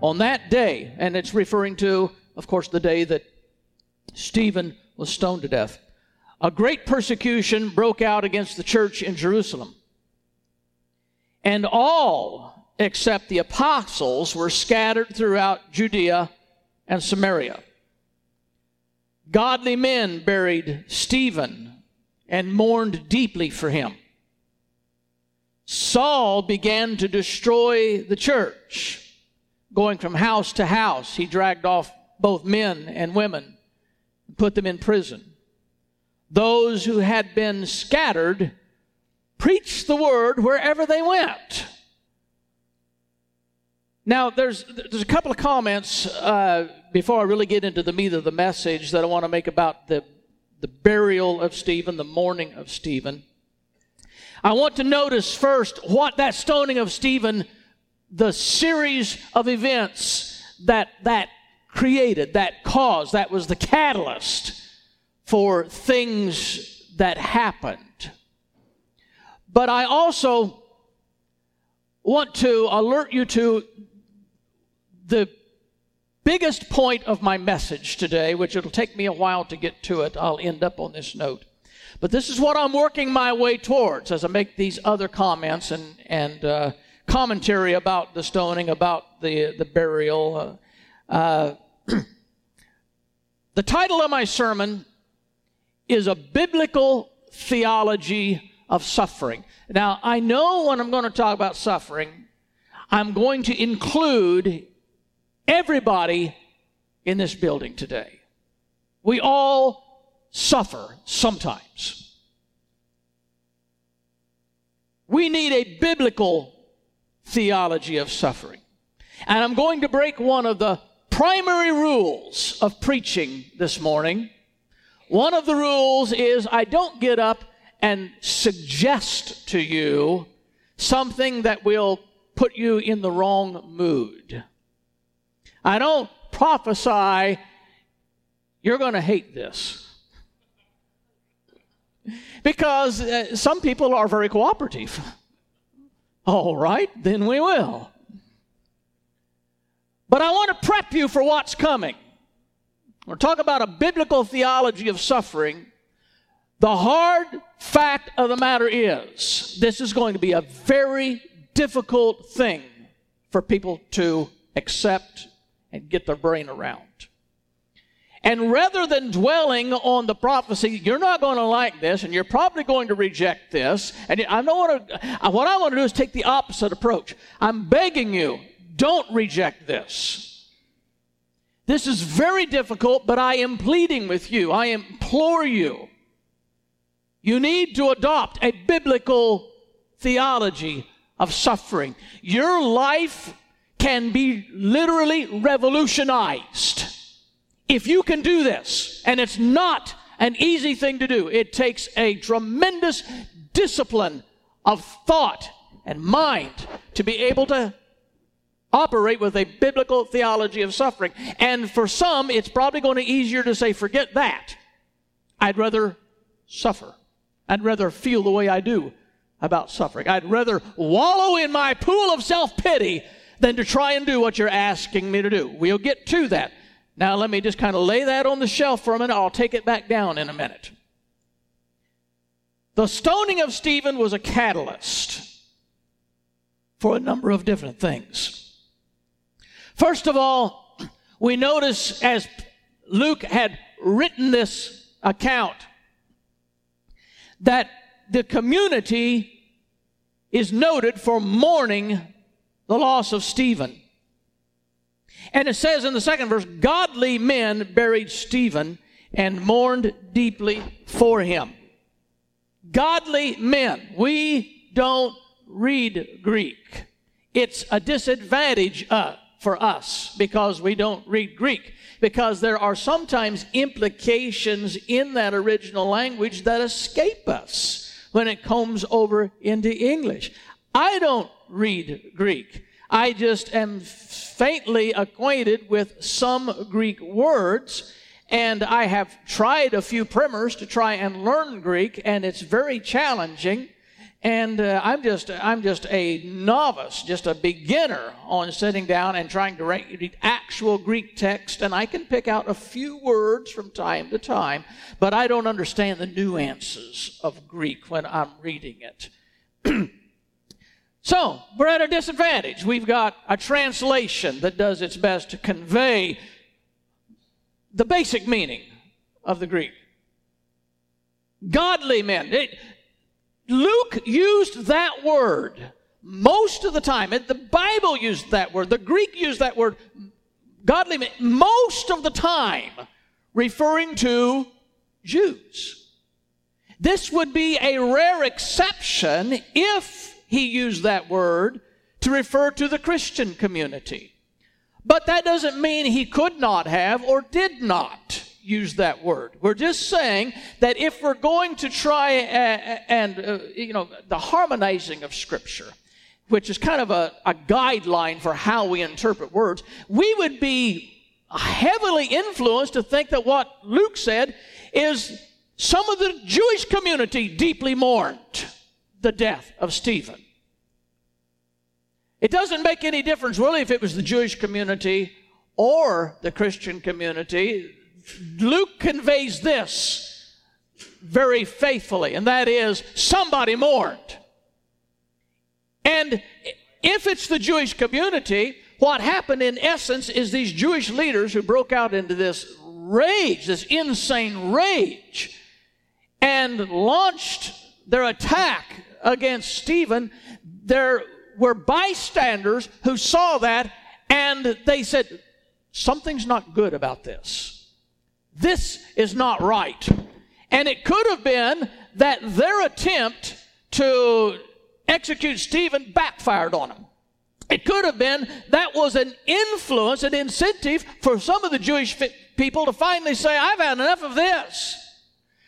On that day, and it's referring to, of course, the day that Stephen was stoned to death, a great persecution broke out against the church in Jerusalem. And all except the apostles were scattered throughout Judea and Samaria. Godly men buried Stephen and mourned deeply for him. Saul began to destroy the church. Going from house to house, he dragged off both men and women and put them in prison. Those who had been scattered preached the word wherever they went. Now, there's a couple of comments before I really get into the meat of the message that I want to make about the burial of Stephen, the mourning of Stephen. I want to notice first what that stoning of Stephen, the series of events that created, that caused, that was the catalyst for things that happened. But I also want to alert you to the biggest point of my message today, which it'll take me a while to get to it. I'll end up on this note. But this is what I'm working my way towards as I make these other comments and commentary about the stoning, about the burial. The title of my sermon is A Biblical Theology of Suffering. Now, I know when I'm going to talk about suffering, I'm going to include everybody in this building today. We all suffer sometimes. We need a biblical theology of suffering. And I'm going to break one of the primary rules of preaching this morning. One of the rules is I don't get up and suggest to you something that will put you in the wrong mood. I don't prophesy, you're going to hate this. Because some people are very cooperative. All right, then we will. But I want to prep you for what's coming. We'll talk about a biblical theology of suffering. The hard fact of the matter is, this is going to be a very difficult thing for people to accept and get their brain around. And rather than dwelling on the prophecy, you're not going to like this, and you're probably going to reject this, and what I want to do is take the opposite approach. I'm begging you, don't reject this. This is very difficult, but I am pleading with you. I implore you. You need to adopt a biblical theology of suffering. Your life can be literally revolutionized if you can do this. And it's not an easy thing to do. It takes a tremendous discipline of thought and mind to be able to operate with a biblical theology of suffering. And for some, it's probably going to be easier to say, forget that. I'd rather suffer. I'd rather feel the way I do about suffering. I'd rather wallow in my pool of self-pity than to try and do what you're asking me to do. We'll get to that. Now, let me just kind of lay that on the shelf for a minute. I'll take it back down in a minute. The stoning of Stephen was a catalyst for a number of different things. First of all, we notice as Luke had written this account that the community is noted for mourning the loss of Stephen. And it says in the second verse, godly men buried Stephen and mourned deeply for him. godly men. We don't read Greek. It's a disadvantage for us because we don't read Greek, because there are sometimes implications in that original language that escape us when it comes over into English. I don't read Greek. I just am faintly acquainted with some Greek words, and I have tried a few primers to try and learn Greek, and it's very challenging. And I'm just a novice, just a beginner on sitting down and trying to read actual Greek text, and I can pick out a few words from time to time, but I don't understand the nuances of Greek when I'm reading it. So, we're at a disadvantage. We've got a translation that does its best to convey the basic meaning of the Greek. Godly men. Luke used that word most of the time. The Bible used that word. The Greek used that word, godly men, most of the time, referring to Jews. This would be a rare exception if he used that word to refer to the Christian community. But that doesn't mean he could not have or did not use that word. We're just saying that if we're going to try and the harmonizing of Scripture, which is kind of a guideline for how we interpret words, we would be heavily influenced to think that what Luke said is some of the Jewish community deeply mourned the death of Stephen. It doesn't make any difference, really, if it was the Jewish community or the Christian community. Luke conveys this very faithfully, and that is, somebody mourned. And if it's the Jewish community, what happened in essence is these Jewish leaders who broke out into this rage, this insane rage, and launched their attack against Stephen. There were bystanders who saw that, and they said, something's not good about this. This is not right. And it could have been that their attempt to execute Stephen backfired on them. It could have been that was an influence, an incentive for some of the Jewish people to finally say, I've had enough of this.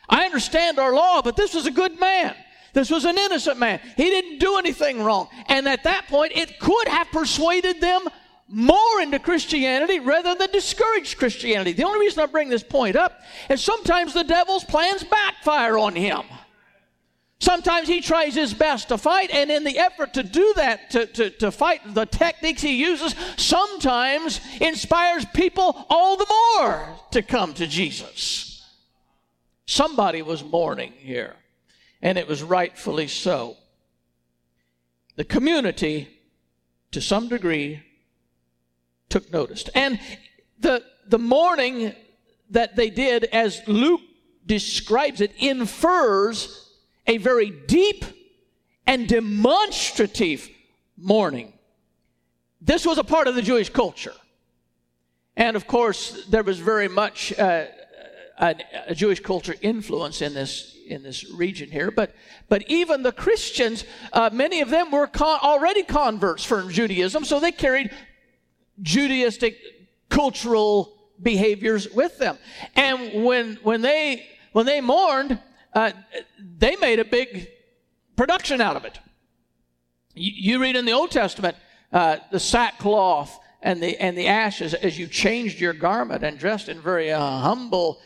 I understand our law, but this was a good man. This was an innocent man. He didn't do anything wrong. And at that point, it could have persuaded them more into Christianity rather than discouraged Christianity. The only reason I bring this point up is sometimes the devil's plans backfire on him. Sometimes he tries his best to fight, and in the effort to do that, to fight the techniques he uses, sometimes inspires people all the more to come to Jesus. Somebody was mourning here. And it was rightfully so. The community, to some degree, took notice. And the mourning that they did, as Luke describes it, infers a very deep and demonstrative mourning. This was a part of the Jewish culture. And, of course, there was very much a Jewish culture influence in this region here, but even the Christians, many of them were already converts from Judaism, so they carried Judaistic cultural behaviors with them. And when they mourned, they made a big production out of it. You read in the Old Testament the sackcloth and the ashes, as you changed your garment and dressed in very humble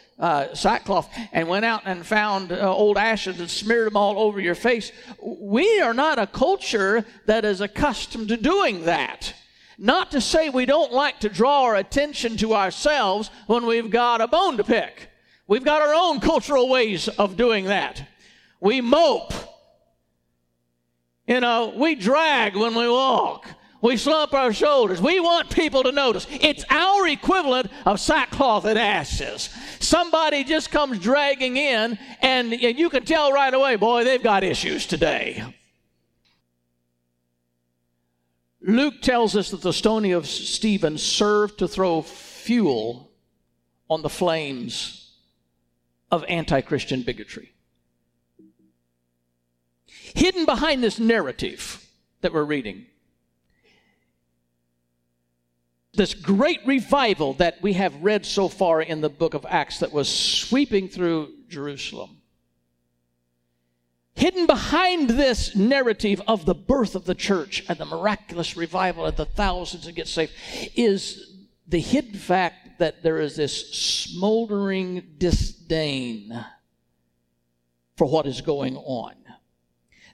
sackcloth and went out and found old ashes and smeared them all over your face. We are not a culture that is accustomed to doing that. Not to say we don't like to draw our attention to ourselves when we've got a bone to pick. We've got our own cultural ways of doing that. We mope. We drag when we walk. We slump our shoulders. We want people to notice. It's our equivalent of sackcloth and ashes. Somebody just comes dragging in, and you can tell right away, boy, they've got issues today. Luke tells us that the stoning of Stephen served to throw fuel on the flames of anti-Christian bigotry. Hidden behind this narrative that we're reading, this great revival that we have read so far in the book of Acts that was sweeping through Jerusalem, hidden behind this narrative of the birth of the church and the miraculous revival and the thousands that get saved is the hidden fact that there is this smoldering disdain for what is going on.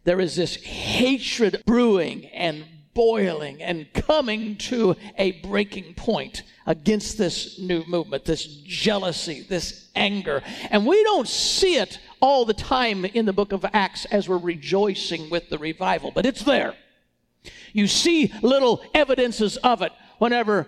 There is this hatred brewing and boiling and coming to a breaking point against this new movement, this jealousy, this anger. And we don't see it all the time in the book of Acts as we're rejoicing with the revival, but it's there. You see little evidences of it whenever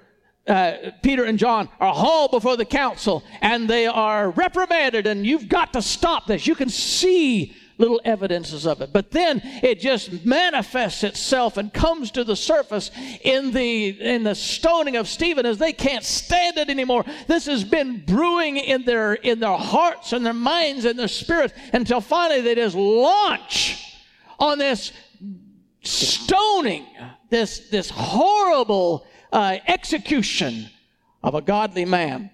Peter and John are hauled before the council and they are reprimanded and you've got to stop this. You can see little evidences of it. But then it just manifests itself and comes to the surface in the stoning of Stephen as they can't stand it anymore. This has been brewing in their hearts and their minds and their spirits until finally they just launch on this stoning, this horrible execution of a godly man.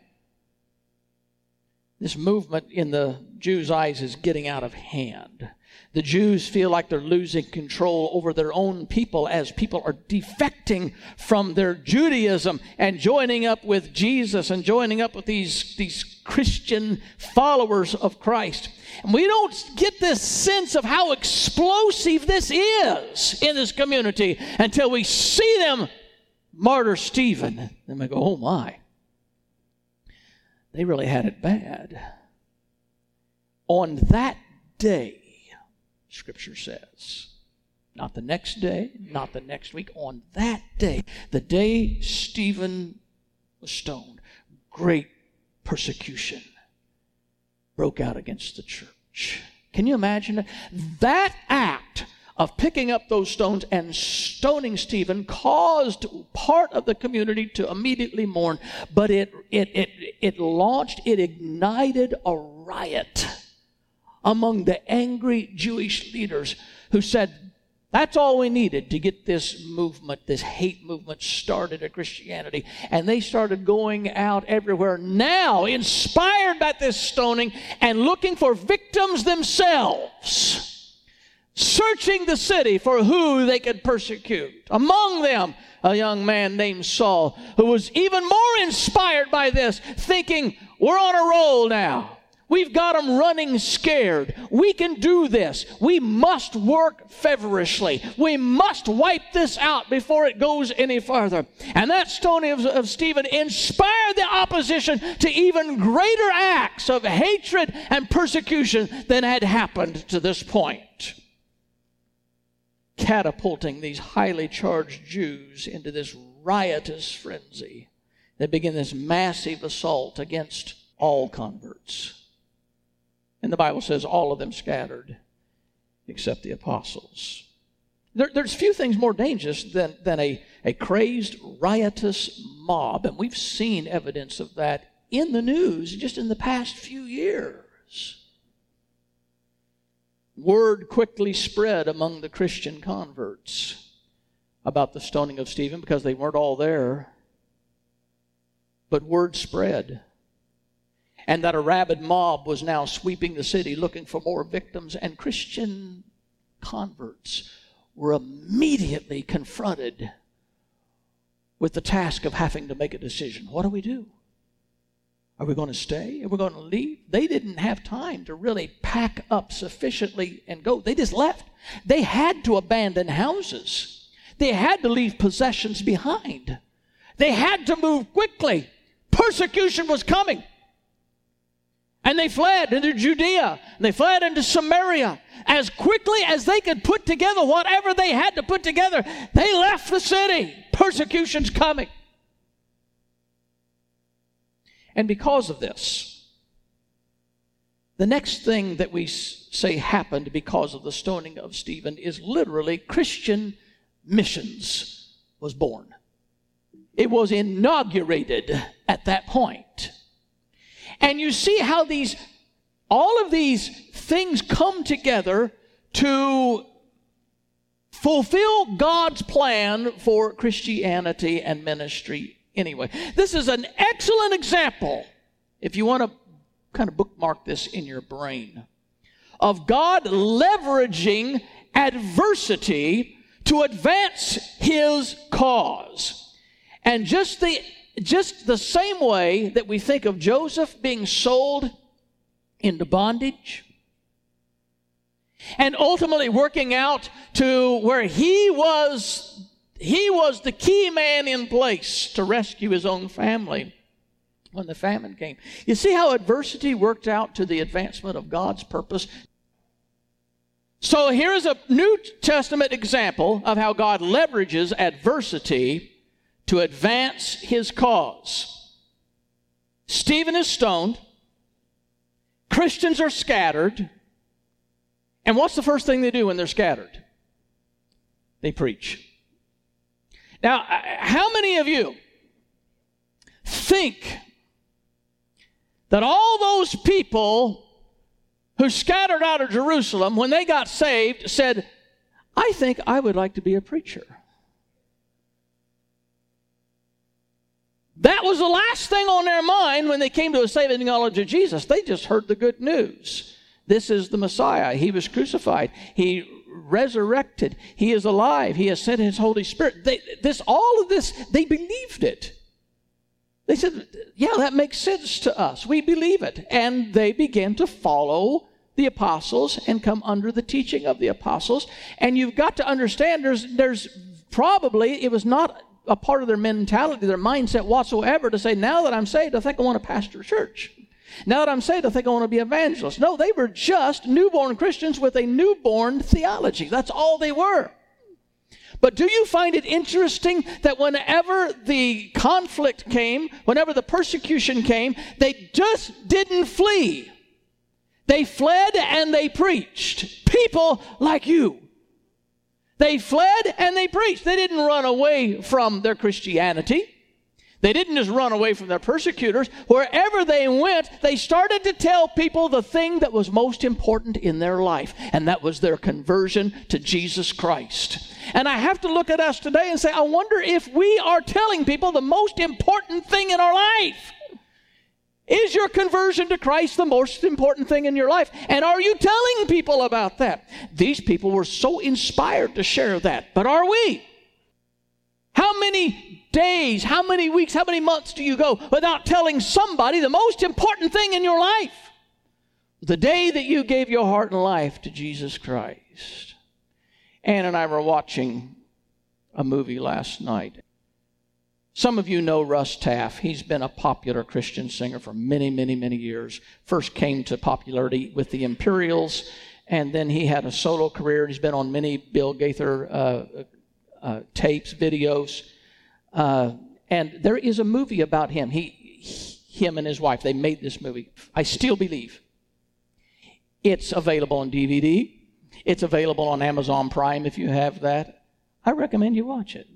This movement in the Jews' eyes is getting out of hand. The Jews feel like they're losing control over their own people as people are defecting from their Judaism and joining up with Jesus and joining up with these Christian followers of Christ. And we don't get this sense of how explosive this is in this community until we see them martyr Stephen. Then we go, oh my. They really had it bad. On that day, Scripture says, not the next day, not the next week, on that day, the day Stephen was stoned, great persecution broke out against the church. Can you imagine that? That act of picking up those stones and stoning Stephen caused part of the community to immediately mourn, but it launched, it ignited a riot among the angry Jewish leaders who said, that's all we needed to get this movement, this hate movement started in Christianity. And they started going out everywhere now, inspired by this stoning and looking for victims themselves, searching the city for who they could persecute. Among them, a young man named Saul, who was even more inspired by this, thinking, we're on a roll now. We've got them running scared. We can do this. We must work feverishly. We must wipe this out before it goes any farther. And that stoning of Stephen inspired the opposition to even greater acts of hatred and persecution than had happened to this point, catapulting these highly charged Jews into this riotous frenzy. They begin this massive assault against all converts. And the Bible says all of them scattered except the apostles. There's few things more dangerous than a crazed, riotous mob. And we've seen evidence of that in the news just in the past few years. Word quickly spread among the Christian converts about the stoning of Stephen because they weren't all there. But word spread. And that a rabid mob was now sweeping the city looking for more victims. And Christian converts were immediately confronted with the task of having to make a decision. What do we do? Are we going to stay? Are we going to leave? They didn't have time to really pack up sufficiently and go. They just left. They had to abandon houses. They had to leave possessions behind. They had to move quickly. Persecution was coming. And they fled into Judea. And they fled into Samaria. As quickly as they could put together whatever they had to put together, they left the city. Persecution's coming. And because of this, the next thing that we say happened because of the stoning of Stephen is literally Christian missions was born. It was inaugurated at that point. And you see how all of these things come together to fulfill God's plan for Christianity and ministry anyway. This is an excellent example, if you want to kind of bookmark this in your brain, of God leveraging adversity to advance his cause. And just the same way that we think of Joseph being sold into bondage and ultimately working out to where he was the key man in place to rescue his own family when the famine came. You see how adversity worked out to the advancement of God's purpose? So here's a New Testament example of how God leverages adversity to advance his cause. Stephen is stoned. Christians are scattered. And what's the first thing they do when they're scattered? They preach. Now, how many of you think that all those people who scattered out of Jerusalem, when they got saved, said, I think I would like to be a preacher? That was the last thing on their mind when they came to a saving knowledge of Jesus. They just heard the good news. This is the Messiah. He was crucified. He resurrected. He is alive. He has sent his Holy Spirit. They believed it. They said, yeah, that makes sense to us. We believe it. And they began to follow the apostles and come under the teaching of the apostles. And you've got to understand there's probably, it was not a part of their mentality, their mindset whatsoever to say, now that I'm saved, I think I want to pastor a church. Now that I'm saved, I think I want to be evangelist. No, they were just newborn Christians with a newborn theology. That's all they were. But do you find it interesting that whenever the conflict came, whenever the persecution came, they just didn't flee. They fled and they preached. People like you. They fled and they preached. They didn't run away from their Christianity. They didn't just run away from their persecutors. Wherever they went, they started to tell people the thing that was most important in their life, and that was their conversion to Jesus Christ. And I have to look at us today and say, I wonder if we are telling people the most important thing in our life. Is your conversion to Christ the most important thing in your life? And are you telling people about that? These people were so inspired to share that. But are we? How many days, how many weeks, how many months do you go without telling somebody the most important thing in your life? The day that you gave your heart and life to Jesus Christ. Ann and I were watching a movie last night. Some of you know Russ Taff. He's been a popular Christian singer for many, many, many years. First came to popularity with the Imperials, and then he had a solo career. He's been on many Bill Gaither tapes, videos. And there is a movie about him. Him and his wife, they made this movie, I Still Believe. It's available on DVD. It's available on Amazon Prime if you have that. I recommend you watch it.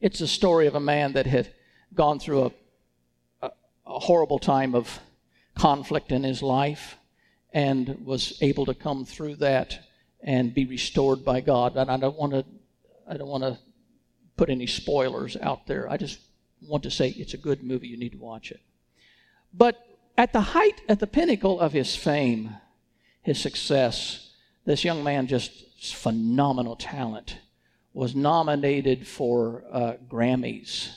It's the story of a man that had gone through a horrible time of conflict in his life and was able to come through that and be restored by God. And I don't want to put any spoilers out there. I just want to say it's a good movie. You need to watch it. But at the pinnacle of his fame, his success, this young man, just phenomenal talent, was nominated for Grammys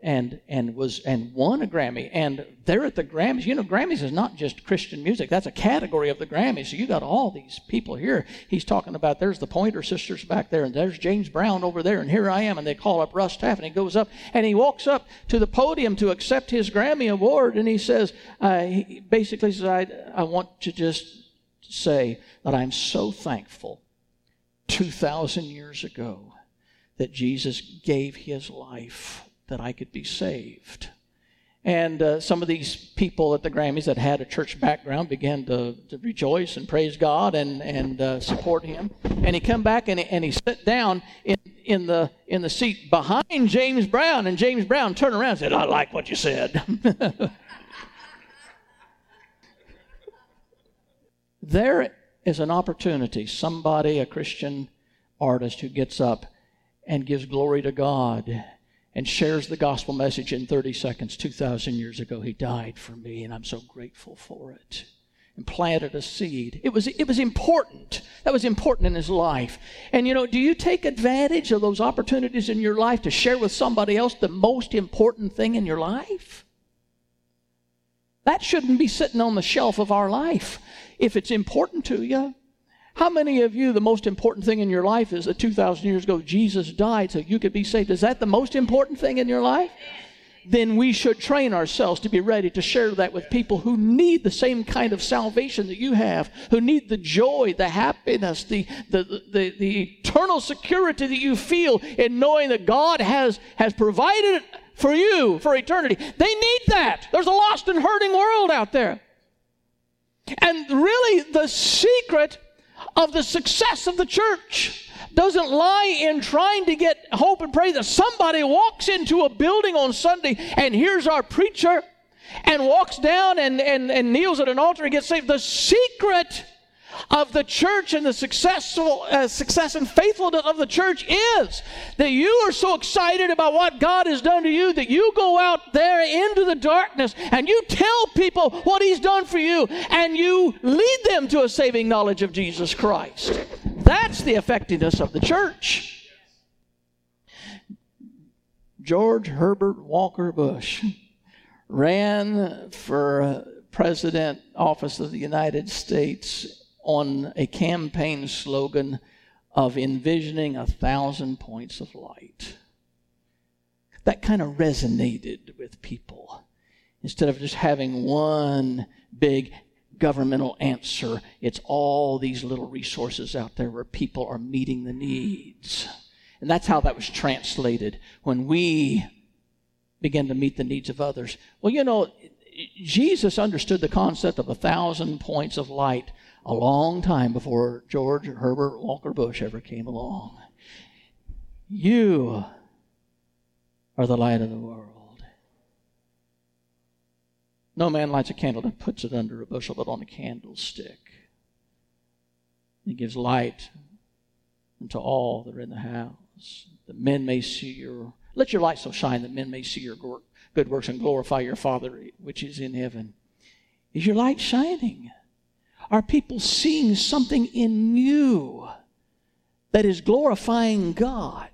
and won a Grammy. And there at the Grammys, you know, Grammys is not just Christian music. That's a category of the Grammys. So you got all these people here. He's talking about there's the Pointer Sisters back there, and there's James Brown over there, and here I am. And they call up Russ Taff, and he goes up, and he walks up to the podium to accept his Grammy award, and he says, he basically says, I want to just say that I'm so thankful 2,000 years ago that Jesus gave his life that I could be saved. And some of these people at the Grammys that had a church background began to rejoice and praise God and support him. And he come back and he sat down in the seat behind James Brown, and James Brown turned around and said, I like what you said. There is an opportunity. Somebody, a Christian artist, who gets up and gives glory to God and shares the gospel message in 30 seconds. 2,000 years ago, he died for me, and I'm so grateful for it. And planted a seed. It was important. That was important in his life. And, you know, do you take advantage of those opportunities in your life to share with somebody else the most important thing in your life? That shouldn't be sitting on the shelf of our life if it's important to you. How many of you, the most important thing in your life is that 2,000 years ago Jesus died so you could be saved? Is that the most important thing in your life? Then we should train ourselves to be ready to share that with people who need the same kind of salvation that you have, who need the joy, the happiness, the eternal security that you feel in knowing that God has provided it for you for eternity. They need that. There's a lost and hurting world out there. And really the secret of the success of the church doesn't lie in trying to get hope and pray that somebody walks into a building on Sunday and hears our preacher and walks down and kneels at an altar and gets saved. The secret of the church and the success and faithfulness of the church is that you are so excited about what God has done to you that you go out there into the darkness and you tell people what he's done for you and you lead them to a saving knowledge of Jesus Christ. That's the effectiveness of the church. George Herbert Walker Bush ran for President, Office of the United States, on a campaign slogan of envisioning 1,000 points of light. That kind of resonated with people. Instead of just having one big governmental answer, it's all these little resources out there where people are meeting the needs. And that's how that was translated when we began to meet the needs of others. Well, you know, Jesus understood the concept of 1,000 points of light a long time before George Herbert Walker Bush ever came along. You are the light of the world. No man lights a candle and puts it under a bushel, but on a candlestick. It gives light unto all that are in the house. That men may see let your light so shine that men may see your good works and glorify your Father which is in heaven. Is your light shining? Are people seeing something in you that is glorifying God?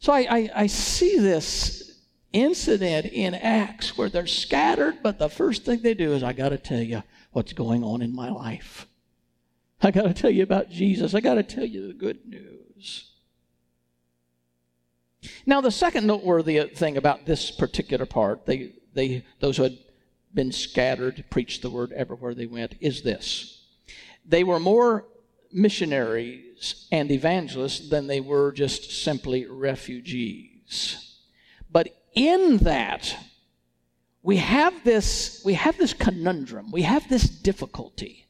So I see this incident in Acts where they're scattered, but the first thing they do is, I got to tell you what's going on in my life. I got to tell you about Jesus. I got to tell you the good news. Now, the second noteworthy thing about this particular part, those who had been scattered, preached the word everywhere they went, is this. They were more missionaries and evangelists than they were just simply refugees. But in that, we have this conundrum, we have this difficulty,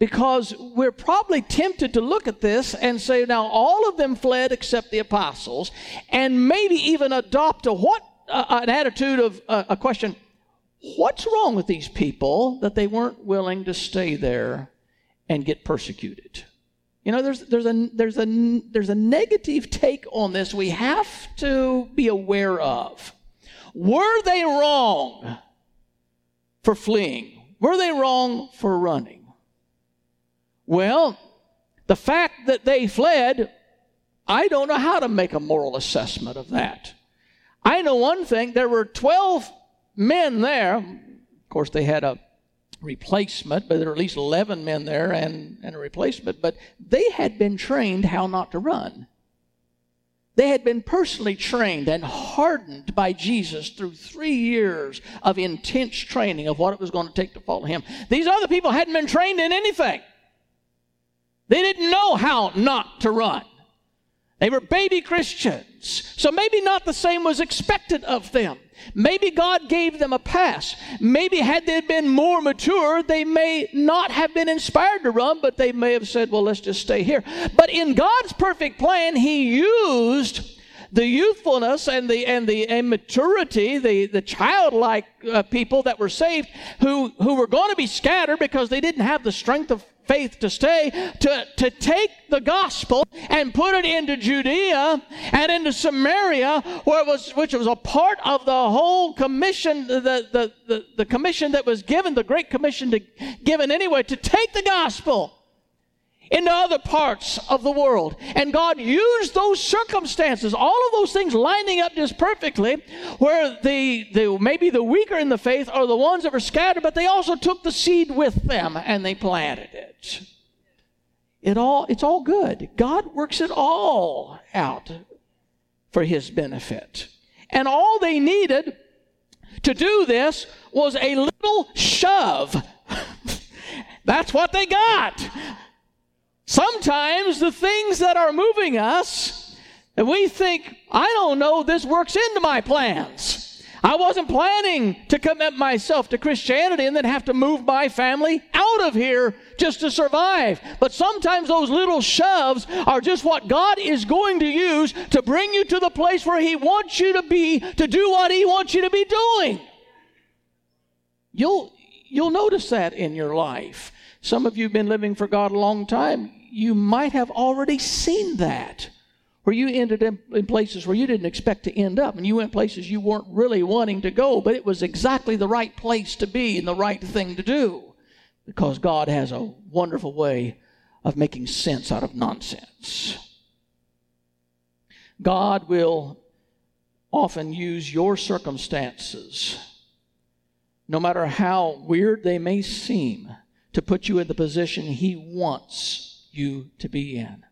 because we're probably tempted to look at this and say, now all of them fled except the apostles, and maybe even adopt an attitude of a question, what's wrong with these people that they weren't willing to stay there and get persecuted? You know, there's a negative take on this we have to be aware of. Were they wrong for fleeing? Were they wrong for running? Well, the fact that they fled, I don't know how to make a moral assessment of that. I know one thing, there were 12 men there. Of course, they had a replacement, but there were at least 11 men there and a replacement, but they had been trained how not to run. They had been personally trained and hardened by Jesus through 3 years of intense training of what it was going to take to follow him. These other people hadn't been trained in anything. They didn't know how not to run. They were baby Christians, so maybe not the same was expected of them. Maybe God gave them a pass. Maybe had they been more mature, they may not have been inspired to run, but they may have said, well, let's just stay here. But in God's perfect plan, he used the youthfulness and the immaturity, the childlike people that were saved, who were going to be scattered because they didn't have the strength of faith to stay, to take the gospel and put it into Judea and into Samaria, which was a part of the whole commission, the commission that was given, the Great Commission given anyway, to take the gospel into other parts of the world. And God used those circumstances, all of those things lining up just perfectly, where maybe the weaker in the faith are the ones that were scattered, but they also took the seed with them and they planted it. It's all good. God works it all out for his benefit. And all they needed to do this was a little shove. That's what they got. Sometimes the things that are moving us, that we think, I don't know, this works into my plans. I wasn't planning to commit myself to Christianity and then have to move my family out of here just to survive. But sometimes those little shoves are just what God is going to use to bring you to the place where he wants you to be, to do what he wants you to be doing. You'll notice that in your life. Some of you have been living for God a long time. You might have already seen that, where you ended up in places where you didn't expect to end up, and you went places you weren't really wanting to go, but it was exactly the right place to be and the right thing to do, because God has a wonderful way of making sense out of nonsense. God will often use your circumstances, no matter how weird they may seem, to put you in the position he wants you to be in.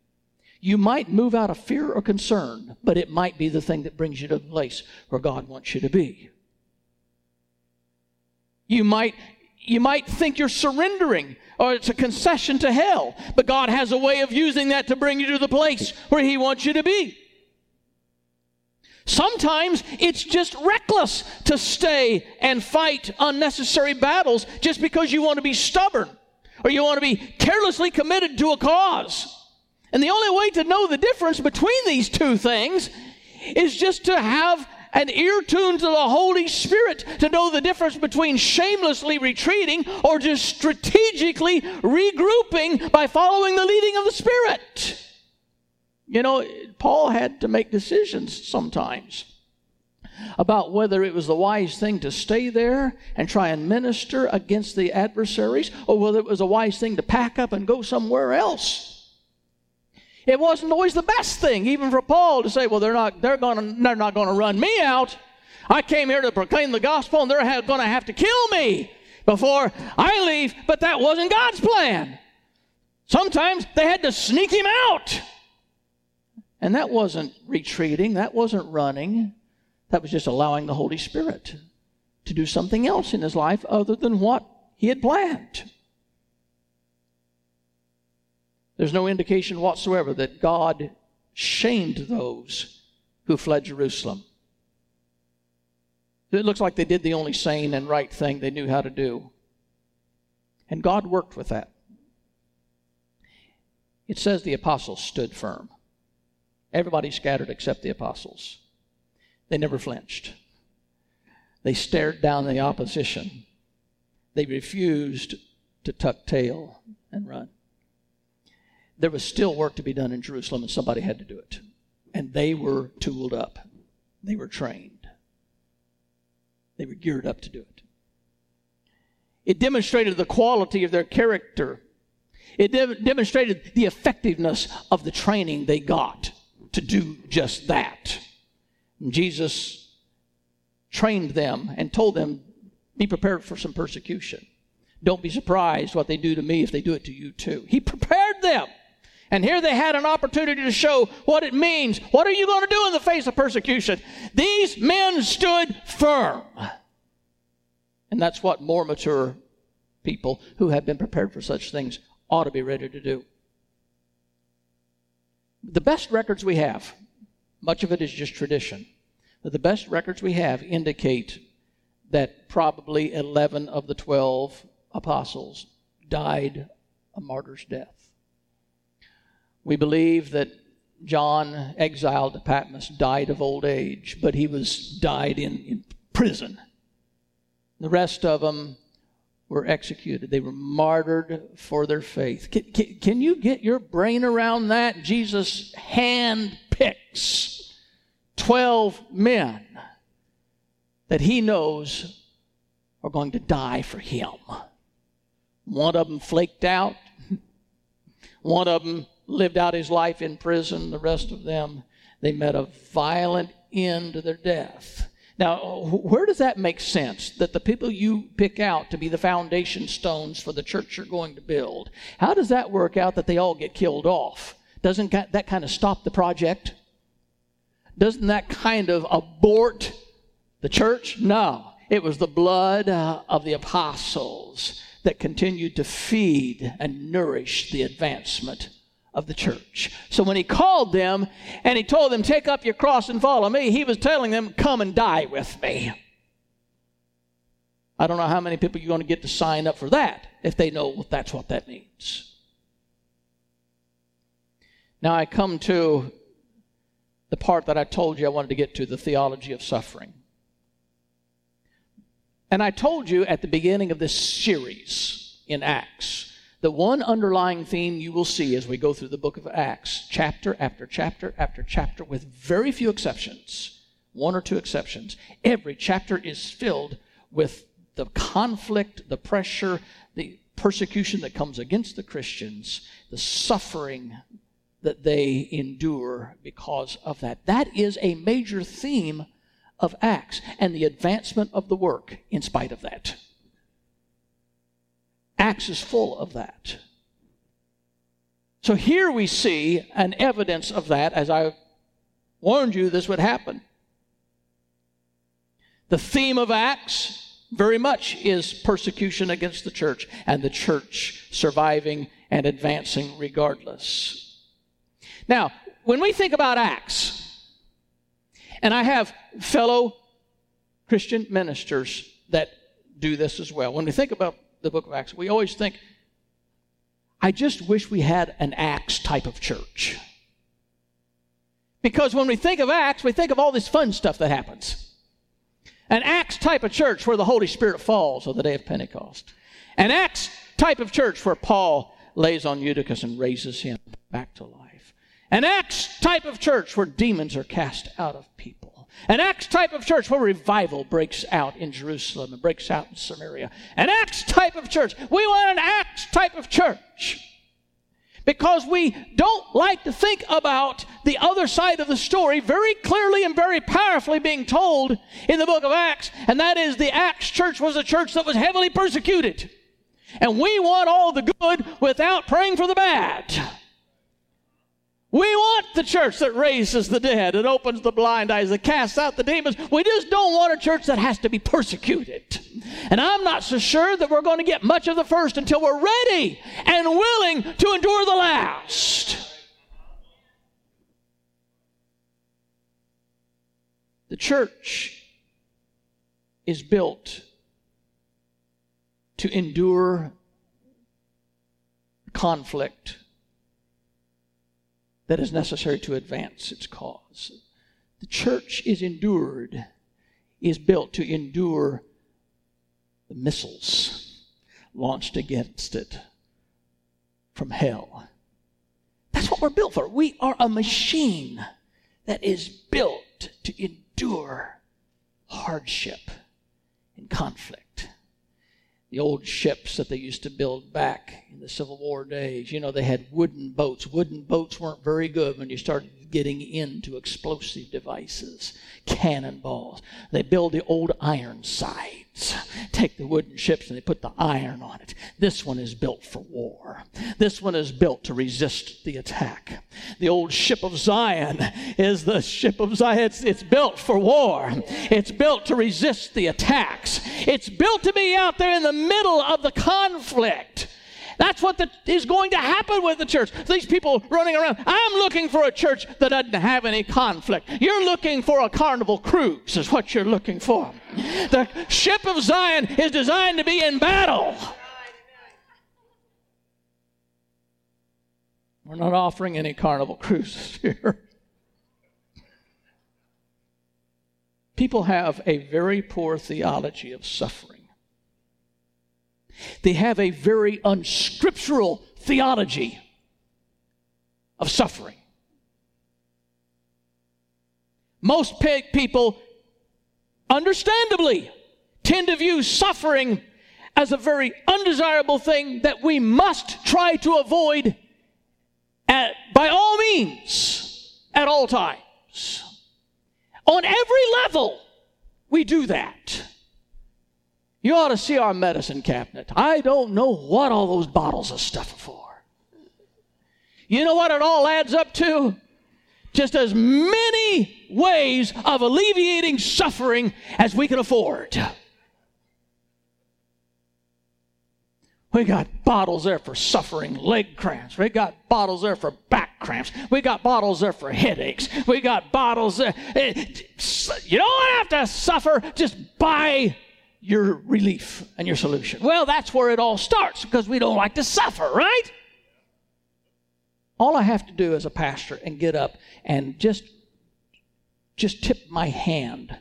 You might move out of fear or concern, but it might be the thing that brings you to the place where God wants you to be. You might think you're surrendering, or it's a concession to hell, but God has a way of using that to bring you to the place where he wants you to be. Sometimes it's just reckless to stay and fight unnecessary battles just because you want to be stubborn or you want to be carelessly committed to a cause. And the only way to know the difference between these two things is just to have an ear tuned to the Holy Spirit to know the difference between shamelessly retreating or just strategically regrouping by following the leading of the Spirit. You know, Paul had to make decisions sometimes about whether it was the wise thing to stay there and try and minister against the adversaries, or whether it was a wise thing to pack up and go somewhere else. It wasn't always the best thing, even for Paul, to say, well, they're not going to run me out. I came here to proclaim the gospel, and they're going to have to kill me before I leave. But that wasn't God's plan. Sometimes they had to sneak him out. And that wasn't retreating, that wasn't running, that was just allowing the Holy Spirit to do something else in his life other than what he had planned. There's no indication whatsoever that God shamed those who fled Jerusalem. It looks like they did the only sane and right thing they knew how to do. And God worked with that. It says the apostles stood firm. Everybody scattered except the apostles. They never flinched. They stared down the opposition. They refused to tuck tail and run. There was still work to be done in Jerusalem, and somebody had to do it. And they were tooled up. They were trained. They were geared up to do it. It demonstrated the quality of their character. It demonstrated the effectiveness of the training they got to do just that. And Jesus trained them and told them, be prepared for some persecution. Don't be surprised what they do to me if they do it to you too. He prepared them. And here they had an opportunity to show what it means. What are you going to do in the face of persecution? These men stood firm. And that's what more mature people who have been prepared for such things ought to be ready to do. The best records we have, much of it is just tradition, but the best records we have indicate that probably 11 of the 12 apostles died a martyr's death. We believe that John, exiled to Patmos, died of old age, but he was died in prison. The rest of them were executed. They were martyred for their faith. Can you get your brain around that? Jesus handpicks 12 men that he knows are going to die for him. One of them flaked out. One of them lived out his life in prison. The rest of them, they met a violent end to their death. Now, where does that make sense, that the people you pick out to be the foundation stones for the church you're going to build, how does that work out that they all get killed off? Doesn't that kind of stop the project? Doesn't that kind of abort the church? No. It was the blood of the apostles that continued to feed and nourish the advancement of the church. So when he called them and he told them, take up your cross and follow me, he was telling them, come and die with me. I don't know how many people you're going to get to sign up for that if they know that's what that means. Now I come to the part that I told you I wanted to get to, the theology of suffering. And I told you at the beginning of this series in Acts, the one underlying theme you will see as we go through the book of Acts, chapter after chapter after chapter, with very few exceptions, one or two exceptions, every chapter is filled with the conflict, the pressure, the persecution that comes against the Christians, the suffering that they endure because of that. That is a major theme of Acts, and the advancement of the work in spite of that. Acts is full of that. So here we see an evidence of that, as I warned you this would happen. The theme of Acts very much is persecution against the church, and the church surviving and advancing regardless. Now, when we think about Acts, and I have fellow Christian ministers that do this as well. When we think about the book of Acts, we always think, I just wish we had an Acts type of church. Because when we think of Acts, we think of all this fun stuff that happens. An Acts type of church where the Holy Spirit falls on the day of Pentecost. An Acts type of church where Paul lays on Eutychus and raises him back to life. An Acts type of church where demons are cast out of people. An Acts type of church where revival breaks out in Jerusalem and breaks out in Samaria. An Acts type of church. We want an Acts type of church. Because we don't like to think about the other side of the story very clearly and very powerfully being told in the book of Acts. And that is, the Acts church was a church that was heavily persecuted. And we want all the good without praying for the bad. We want the church that raises the dead and opens the blind eyes and casts out the demons. We just don't want a church that has to be persecuted. And I'm not so sure that we're going to get much of the first until we're ready and willing to endure the last. The church is built to endure conflict that is necessary to advance its cause. The church is endured, is built to endure the missiles launched against it from hell. That's what we're built for. We are a machine that is built to endure hardship and conflict. The old ships that they used to build back in the Civil War days, you know, they had wooden boats. Wooden boats weren't very good when you started getting into explosive devices, cannonballs. They build the old iron sides. Take the wooden ships and they put the iron on it. This one is built for war. This one is built to resist the attack. The old ship of Zion is the ship of Zion. It's built for war. It's built to resist the attacks. It's built to be out there in the middle of the conflict. That's what is going to happen with the church. These people running around. I'm looking for a church that doesn't have any conflict. You're looking for a Carnival cruise is what you're looking for. The ship of Zion is designed to be in battle. We're not offering any Carnival cruises here. People have a very poor theology of suffering. They have a very unscriptural theology of suffering. Most people, understandably, tend to view suffering as a very undesirable thing that we must try to avoid by all means, at all times. On every level, we do that. You ought to see our medicine cabinet. I don't know what all those bottles of stuff are for. You know what it all adds up to? Just as many ways of alleviating suffering as we can afford. We got bottles there for suffering leg cramps. We got bottles there for back cramps. We got bottles there for headaches. We got bottles there. You don't have to suffer. Just buy your relief and your solution. Well, that's where it all starts because we don't like to suffer, right? All I have to do as a pastor and get up and just tip my hand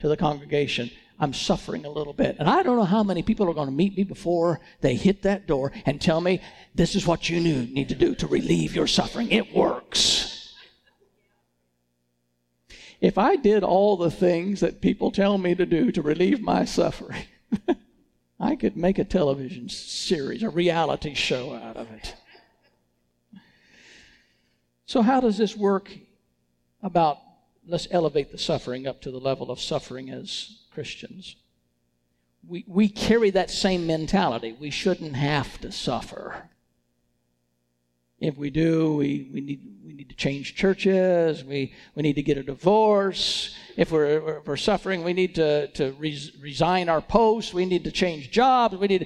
to the congregation. I'm suffering a little bit. And I don't know how many people are going to meet me before they hit that door and tell me, this is what you need to do to relieve your suffering. It works. If I did all the things that people tell me to do to relieve my suffering, I could make a television series, a reality show out of it. So how does this work about let's elevate the suffering up to the level of suffering as Christians? We carry that same mentality. We shouldn't have to suffer. If we do, we need to change churches. We need to get a divorce. If we're suffering, we need to resign our posts. We need to change jobs. We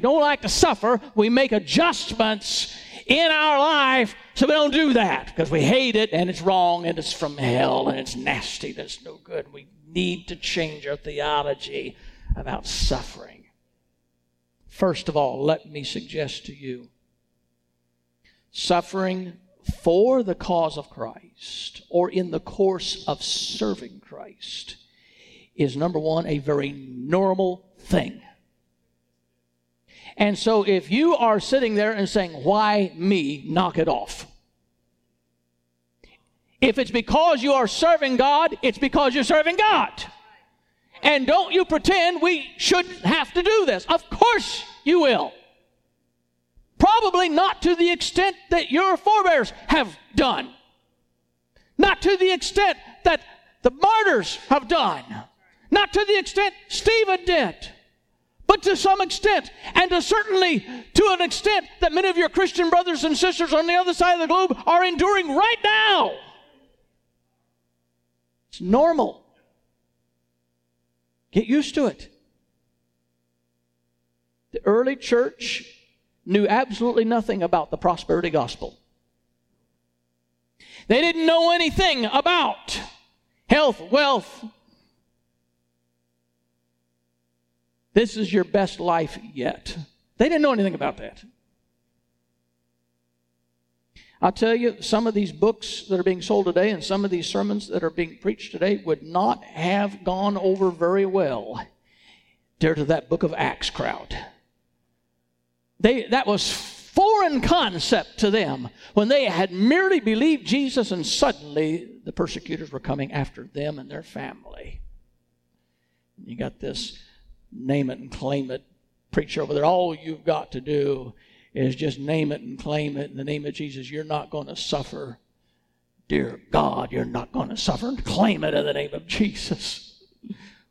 don't like to suffer. We make adjustments in our life so we don't do that because we hate it and it's wrong and it's from hell and it's nasty. That's no good. We need to change our theology about suffering. First of all, let me suggest to you, suffering for the cause of Christ or in the course of serving Christ is, number one, a very normal thing. And so if you are sitting there and saying, why me, knock it off. If it's because you are serving God, it's because you're serving God. And don't you pretend we shouldn't have to do this. Of course you will. Probably not to the extent that your forebears have done. Not to the extent that the martyrs have done. Not to the extent Stephen did. But to some extent, and to an extent that many of your Christian brothers and sisters on the other side of the globe are enduring right now. It's normal. Get used to it. The early church knew absolutely nothing about the prosperity gospel. They didn't know anything about health, wealth. This is your best life yet. They didn't know anything about that. I'll tell you, some of these books that are being sold today and some of these sermons that are being preached today would not have gone over very well due to that book of Acts crowd. That was foreign concept to them when they had merely believed Jesus and suddenly the persecutors were coming after them and their family. You got this name it and claim it preacher over there. All you've got to do is just name it and claim it in the name of Jesus. You're not going to suffer. Dear God, you're not going to suffer. Claim it in the name of Jesus.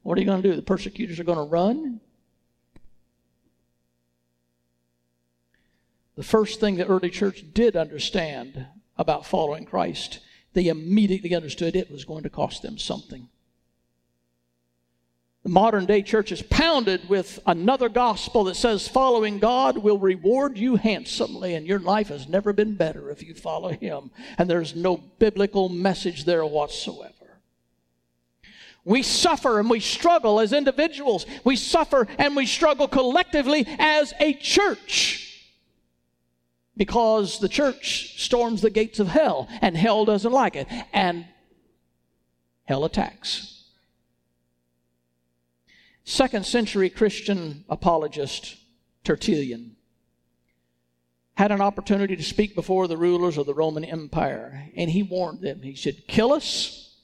What are you going to do? The persecutors are going to run? The first thing the early church did understand about following Christ, they immediately understood it was going to cost them something. The modern day church is pounded with another gospel that says following God will reward you handsomely and your life has never been better if you follow Him. And there's no biblical message there whatsoever. We suffer and we struggle as individuals. We suffer and we struggle collectively as a church. because the church storms the gates of hell, and hell doesn't like it, and hell attacks. Second century Christian apologist Tertullian had an opportunity to speak before the rulers of the Roman Empire, and he warned them. He said, "Kill us,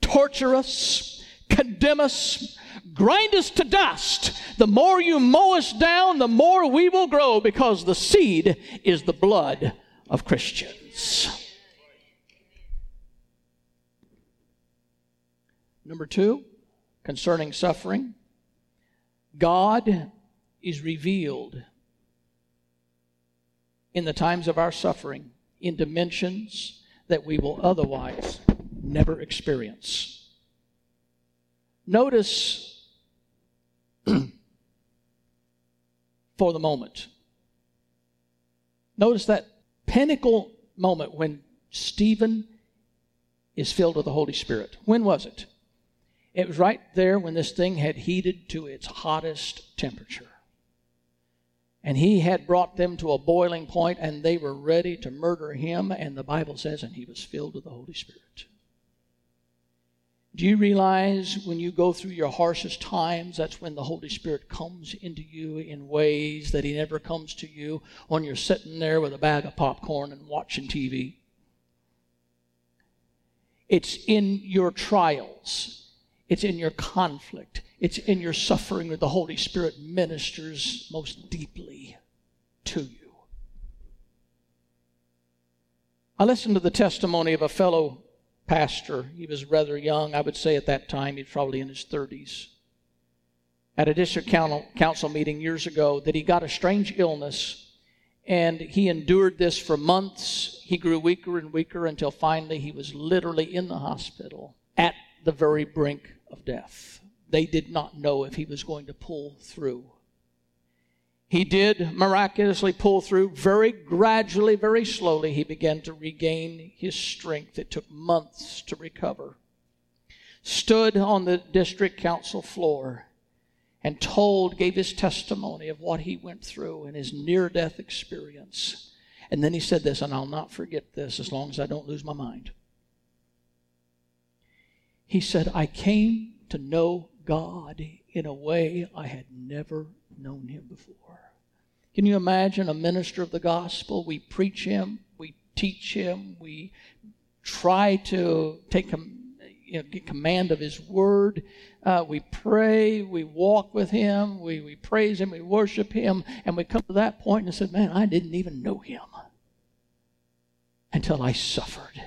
torture us, condemn us, grind us to dust. The more you mow us down, the more we will grow, because the seed is the blood of Christians." Number two, concerning suffering, God is revealed in the times of our suffering in dimensions that we will otherwise never experience. Notice for the moment. Notice that pinnacle moment when Stephen is filled with the Holy Spirit. When was it? It was right there when this thing had heated to its hottest temperature. And he had brought them to a boiling point, and they were ready to murder him. And the Bible says, and he was filled with the Holy Spirit. Do you realize when you go through your harshest times, that's when the Holy Spirit comes into you in ways that he never comes to you when you're sitting there with a bag of popcorn and watching TV? It's in your trials. It's in your conflict. It's in your suffering that the Holy Spirit ministers most deeply to you. I listened to the testimony of a fellow pastor. He was rather young, I would say at that time. He was probably in his 30s. At a district council meeting years ago, that he got a strange illness, and he endured this for months. He grew weaker and weaker until finally he was literally in the hospital at the very brink of death. They did not know if he was going to pull through. He did miraculously pull through. Very gradually, very slowly, he began to regain his strength. It took months to recover. Stood on the district council floor and gave his testimony of what he went through and his near-death experience. And then he said this, and I'll not forget this as long as I don't lose my mind. He said, "I came to know God in a way I had never known him before." Can you imagine a minister of the gospel? We preach him, we teach him, we try to take get command of his word. We pray, we walk with him, we praise him, we worship him, and we come to that point and said, "Man, I didn't even know him until I suffered.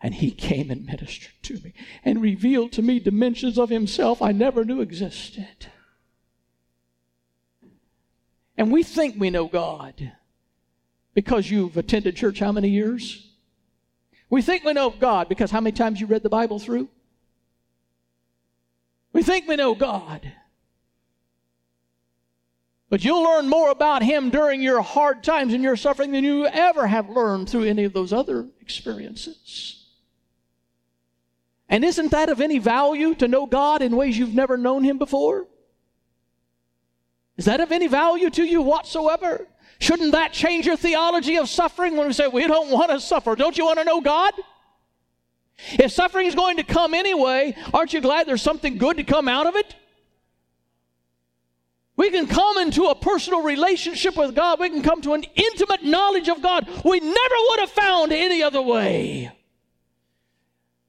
And he came and ministered to me and revealed to me dimensions of himself I never knew existed." And we think we know God because you've attended church how many years? We think we know God because how many times you read the Bible through? We think we know God. But you'll learn more about him during your hard times and your suffering than you ever have learned through any of those other experiences. And isn't that of any value, to know God in ways you've never known him before? Is that of any value to you whatsoever? Shouldn't that change your theology of suffering when we say, we don't want to suffer? Don't you want to know God? If suffering is going to come anyway, aren't you glad there's something good to come out of it? We can come into a personal relationship with God. We can come to an intimate knowledge of God we never would have found any other way.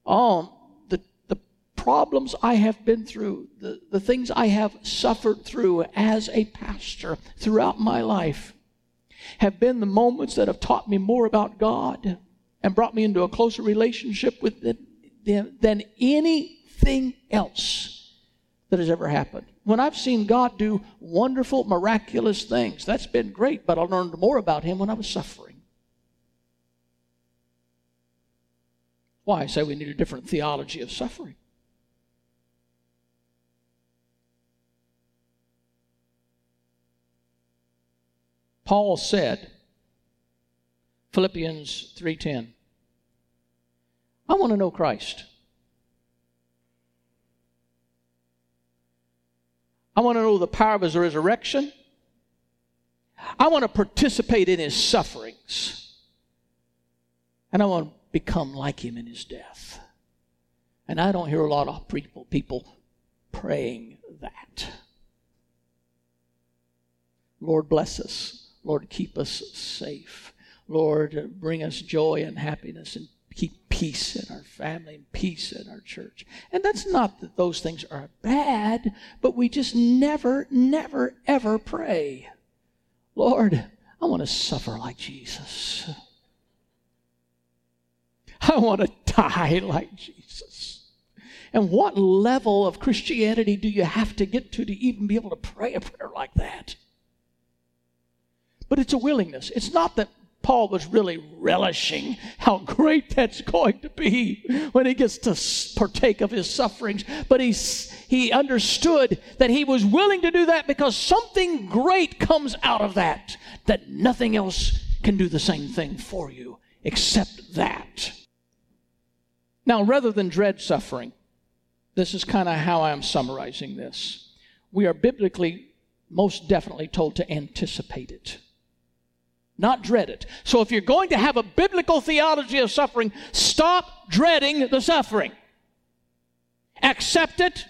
The problems I have been through, the things I have suffered through as a pastor throughout my life have been the moments that have taught me more about God and brought me into a closer relationship with him than anything else that has ever happened. When I've seen God do wonderful, miraculous things, that's been great, but I learned more about him when I was suffering. Why? I say we need a different theology of suffering. Paul said, Philippians 3:10, "I want to know Christ. I want to know the power of his resurrection. I want to participate in his sufferings. And I want to become like him in his death. And I don't hear a lot of people praying that. Lord, bless us. Lord, keep us safe. Lord, bring us joy and happiness and keep peace in our family and peace in our church. And that's not that those things are bad, but we just never, ever pray. Lord, I want to suffer like Jesus. I want to die like Jesus. And what level of Christianity do you have to get to even be able to pray a prayer like that? But it's a willingness. It's not that Paul was really relishing how great that's going to be when he gets to partake of his sufferings. But he understood that he was willing to do that because something great comes out of that, that nothing else can do the same thing for you except that. Now, rather than dread suffering, this is kind of how I'm summarizing this. We are biblically most definitely told to anticipate it, not dread it. So if you're going to have a biblical theology of suffering, stop dreading the suffering. Accept it.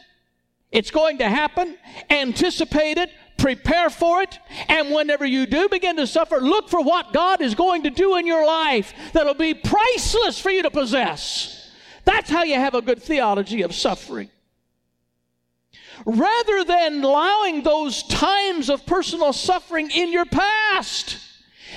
It's going to happen. Anticipate it. Prepare for it. And whenever you do begin to suffer, look for what God is going to do in your life that'll be priceless for you to possess. That's how you have a good theology of suffering. Rather than allowing those times of personal suffering in your past.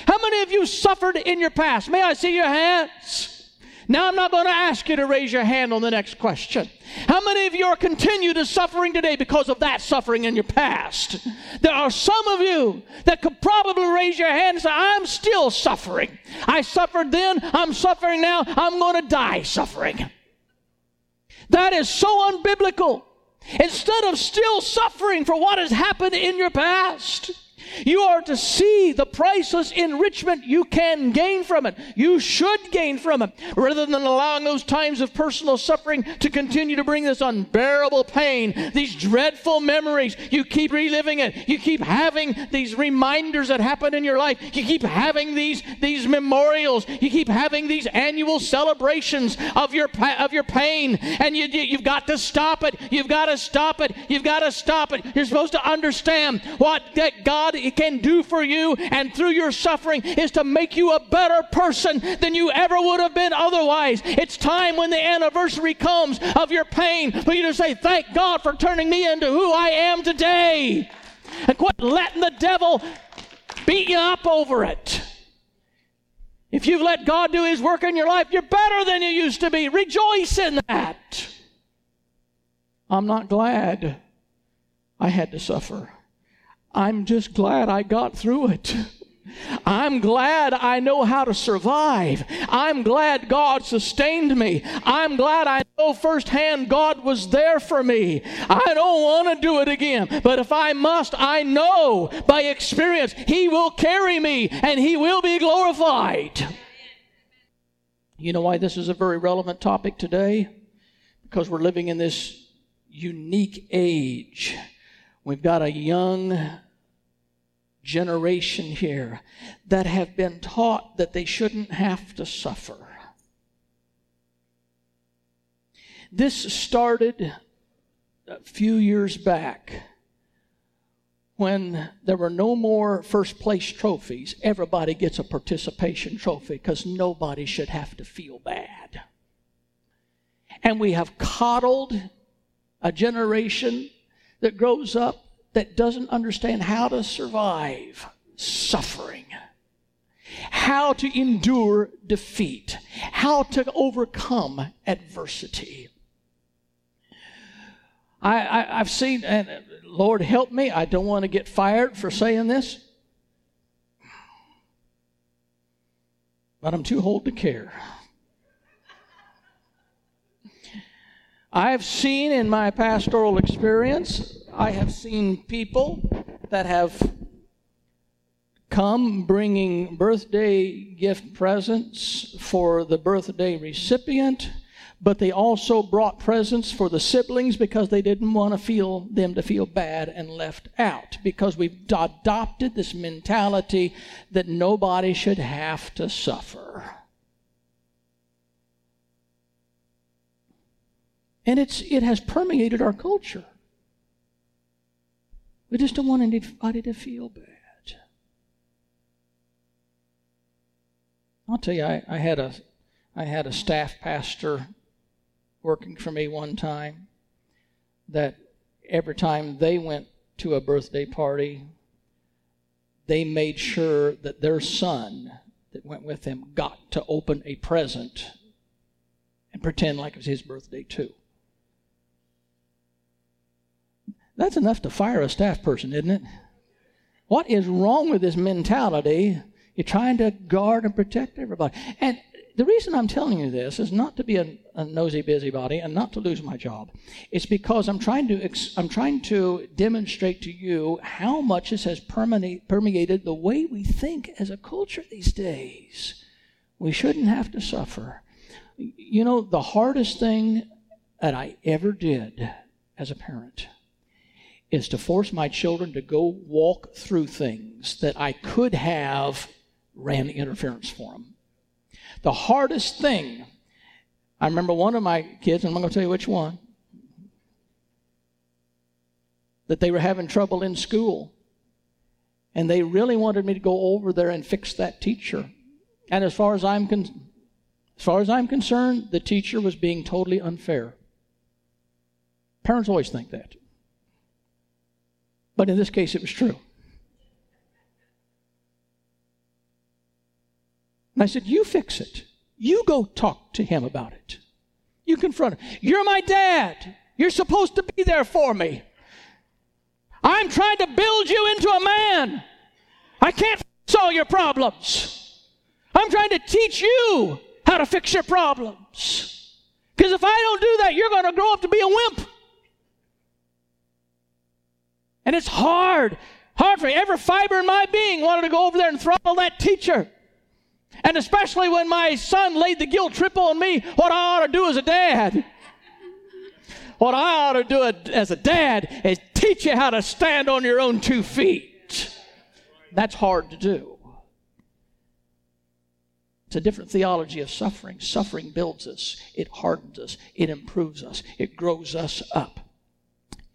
How many of you suffered in your past? May I see your hands? Now I'm not going to ask you to raise your hand on the next question. How many of you are continued to suffering today because of that suffering in your past? There are some of you that could probably raise your hand and say, I'm still suffering. I suffered then, I'm suffering now, I'm going to die suffering. That is so unbiblical. Instead of still suffering for what has happened in your past, you are to see the priceless enrichment you can gain from it. You should gain from it. Rather than allowing those times of personal suffering to continue to bring this unbearable pain, these dreadful memories, you keep reliving it. You keep having these reminders that happen in your life. You keep having these memorials. You keep having these annual celebrations of your pain. And you've got to stop it. You've got to stop it. You've got to stop it. You're supposed to understand what that God it can do for you and through your suffering is to make you a better person than you ever would have been otherwise. It's time when the anniversary comes of your pain for you to say, thank God for turning me into who I am today. And quit letting the devil beat you up over it. If you've let God do his work in your life, you're better than you used to be. Rejoice in that. I'm not glad I had to suffer. I'm just glad I got through it. I'm glad I know how to survive. I'm glad God sustained me. I'm glad I know firsthand God was there for me. I don't want to do it again, but if I must, I know by experience He will carry me and He will be glorified. You know why this is a very relevant topic today? Because we're living in this unique age. We've got a young generation here that have been taught that they shouldn't have to suffer. This started a few years back when there were no more first place trophies. Everybody gets a participation trophy because nobody should have to feel bad. And we have coddled a generation that grows up that doesn't understand how to survive suffering, how to endure defeat, how to overcome adversity. I've seen, and Lord help me, I don't want to get fired for saying this, but I'm too old to care. I've seen in my pastoral experience, I have seen people that have come bringing birthday gift presents for the birthday recipient, but they also brought presents for the siblings because they didn't want to feel them to feel bad and left out, because we've adopted this mentality that nobody should have to suffer. And it has permeated our culture. We just don't want anybody to feel bad. I'll tell you, I had a staff pastor working for me one time that every time they went to a birthday party, they made sure that their son that went with them got to open a present and pretend like it was his birthday too. That's enough to fire a staff person, isn't it? What is wrong with this mentality? You're trying to guard and protect everybody. And the reason I'm telling you this is not to be a nosy busybody and not to lose my job. It's because I'm trying to demonstrate to you how much this has permeated the way we think as a culture these days. We shouldn't have to suffer. You know, the hardest thing that I ever did as a parent is to force my children to go walk through things that I could have ran interference for them. The hardest thing, I remember one of my kids, and I'm not going to tell you which one, that they were having trouble in school, and they really wanted me to go over there and fix that teacher. And as far as I'm concerned, the teacher was being totally unfair. Parents always think that. But in this case, it was true. And I said, you fix it. You go talk to him about it. You confront him. You're my dad. You're supposed to be there for me. I'm trying to build you into a man. I can't fix all your problems. I'm trying to teach you how to fix your problems. Because if I don't do that, you're going to grow up to be a wimp. And it's hard for me. Every fiber in my being wanted to go over there and throttle that teacher. And especially when my son laid the guilt trip on me, what I ought to do as a dad. What I ought to do as a dad is teach you how to stand on your own 2 feet. That's hard to do. It's a different theology of suffering. Suffering builds us. It hardens us. It improves us. It grows us up.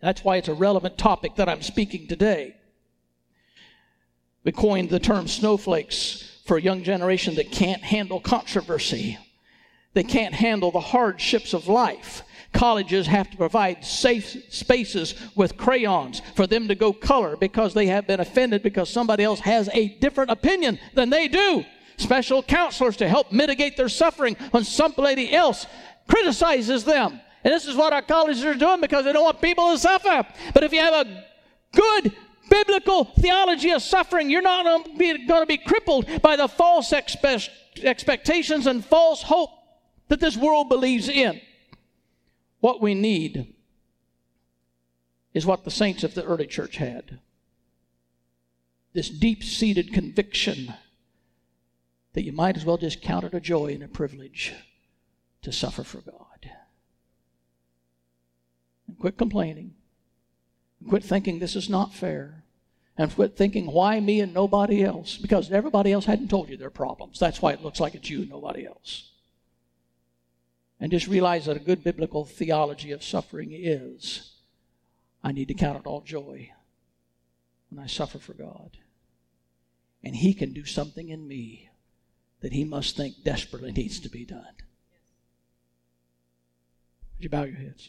That's why it's a relevant topic that I'm speaking today. We coined the term snowflakes for a young generation that can't handle controversy. They can't handle the hardships of life. Colleges have to provide safe spaces with crayons for them to go color because they have been offended because somebody else has a different opinion than they do. Special counselors to help mitigate their suffering when somebody else criticizes them. And this is what our colleges are doing because they don't want people to suffer. But if you have a good biblical theology of suffering, you're not going to be crippled by the false expectations and false hope that this world believes in. What we need is what the saints of the early church had. This deep-seated conviction that you might as well just count it a joy and a privilege to suffer for God. And quit complaining. And quit thinking this is not fair. And quit thinking why me and nobody else. Because everybody else hadn't told you their problems. That's why it looks like it's you and nobody else. And just realize that a good biblical theology of suffering is, I need to count it all joy when I suffer for God. And He can do something in me that He must think desperately needs to be done. Would you bow your heads?